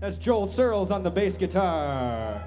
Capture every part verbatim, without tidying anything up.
That's Joel Searles on the bass guitar.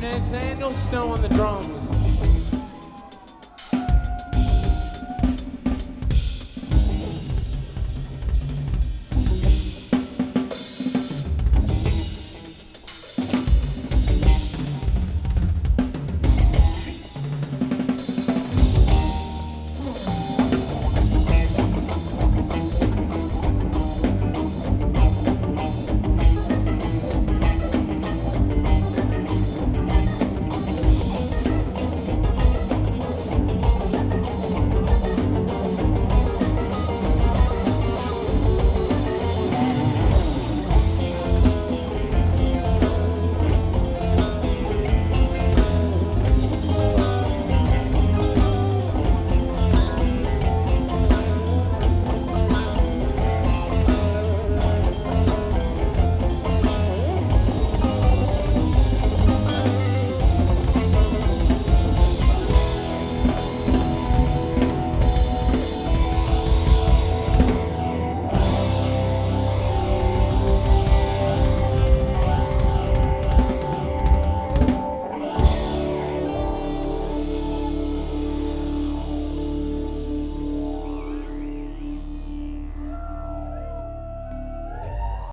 Nathaniel Snow on the drums.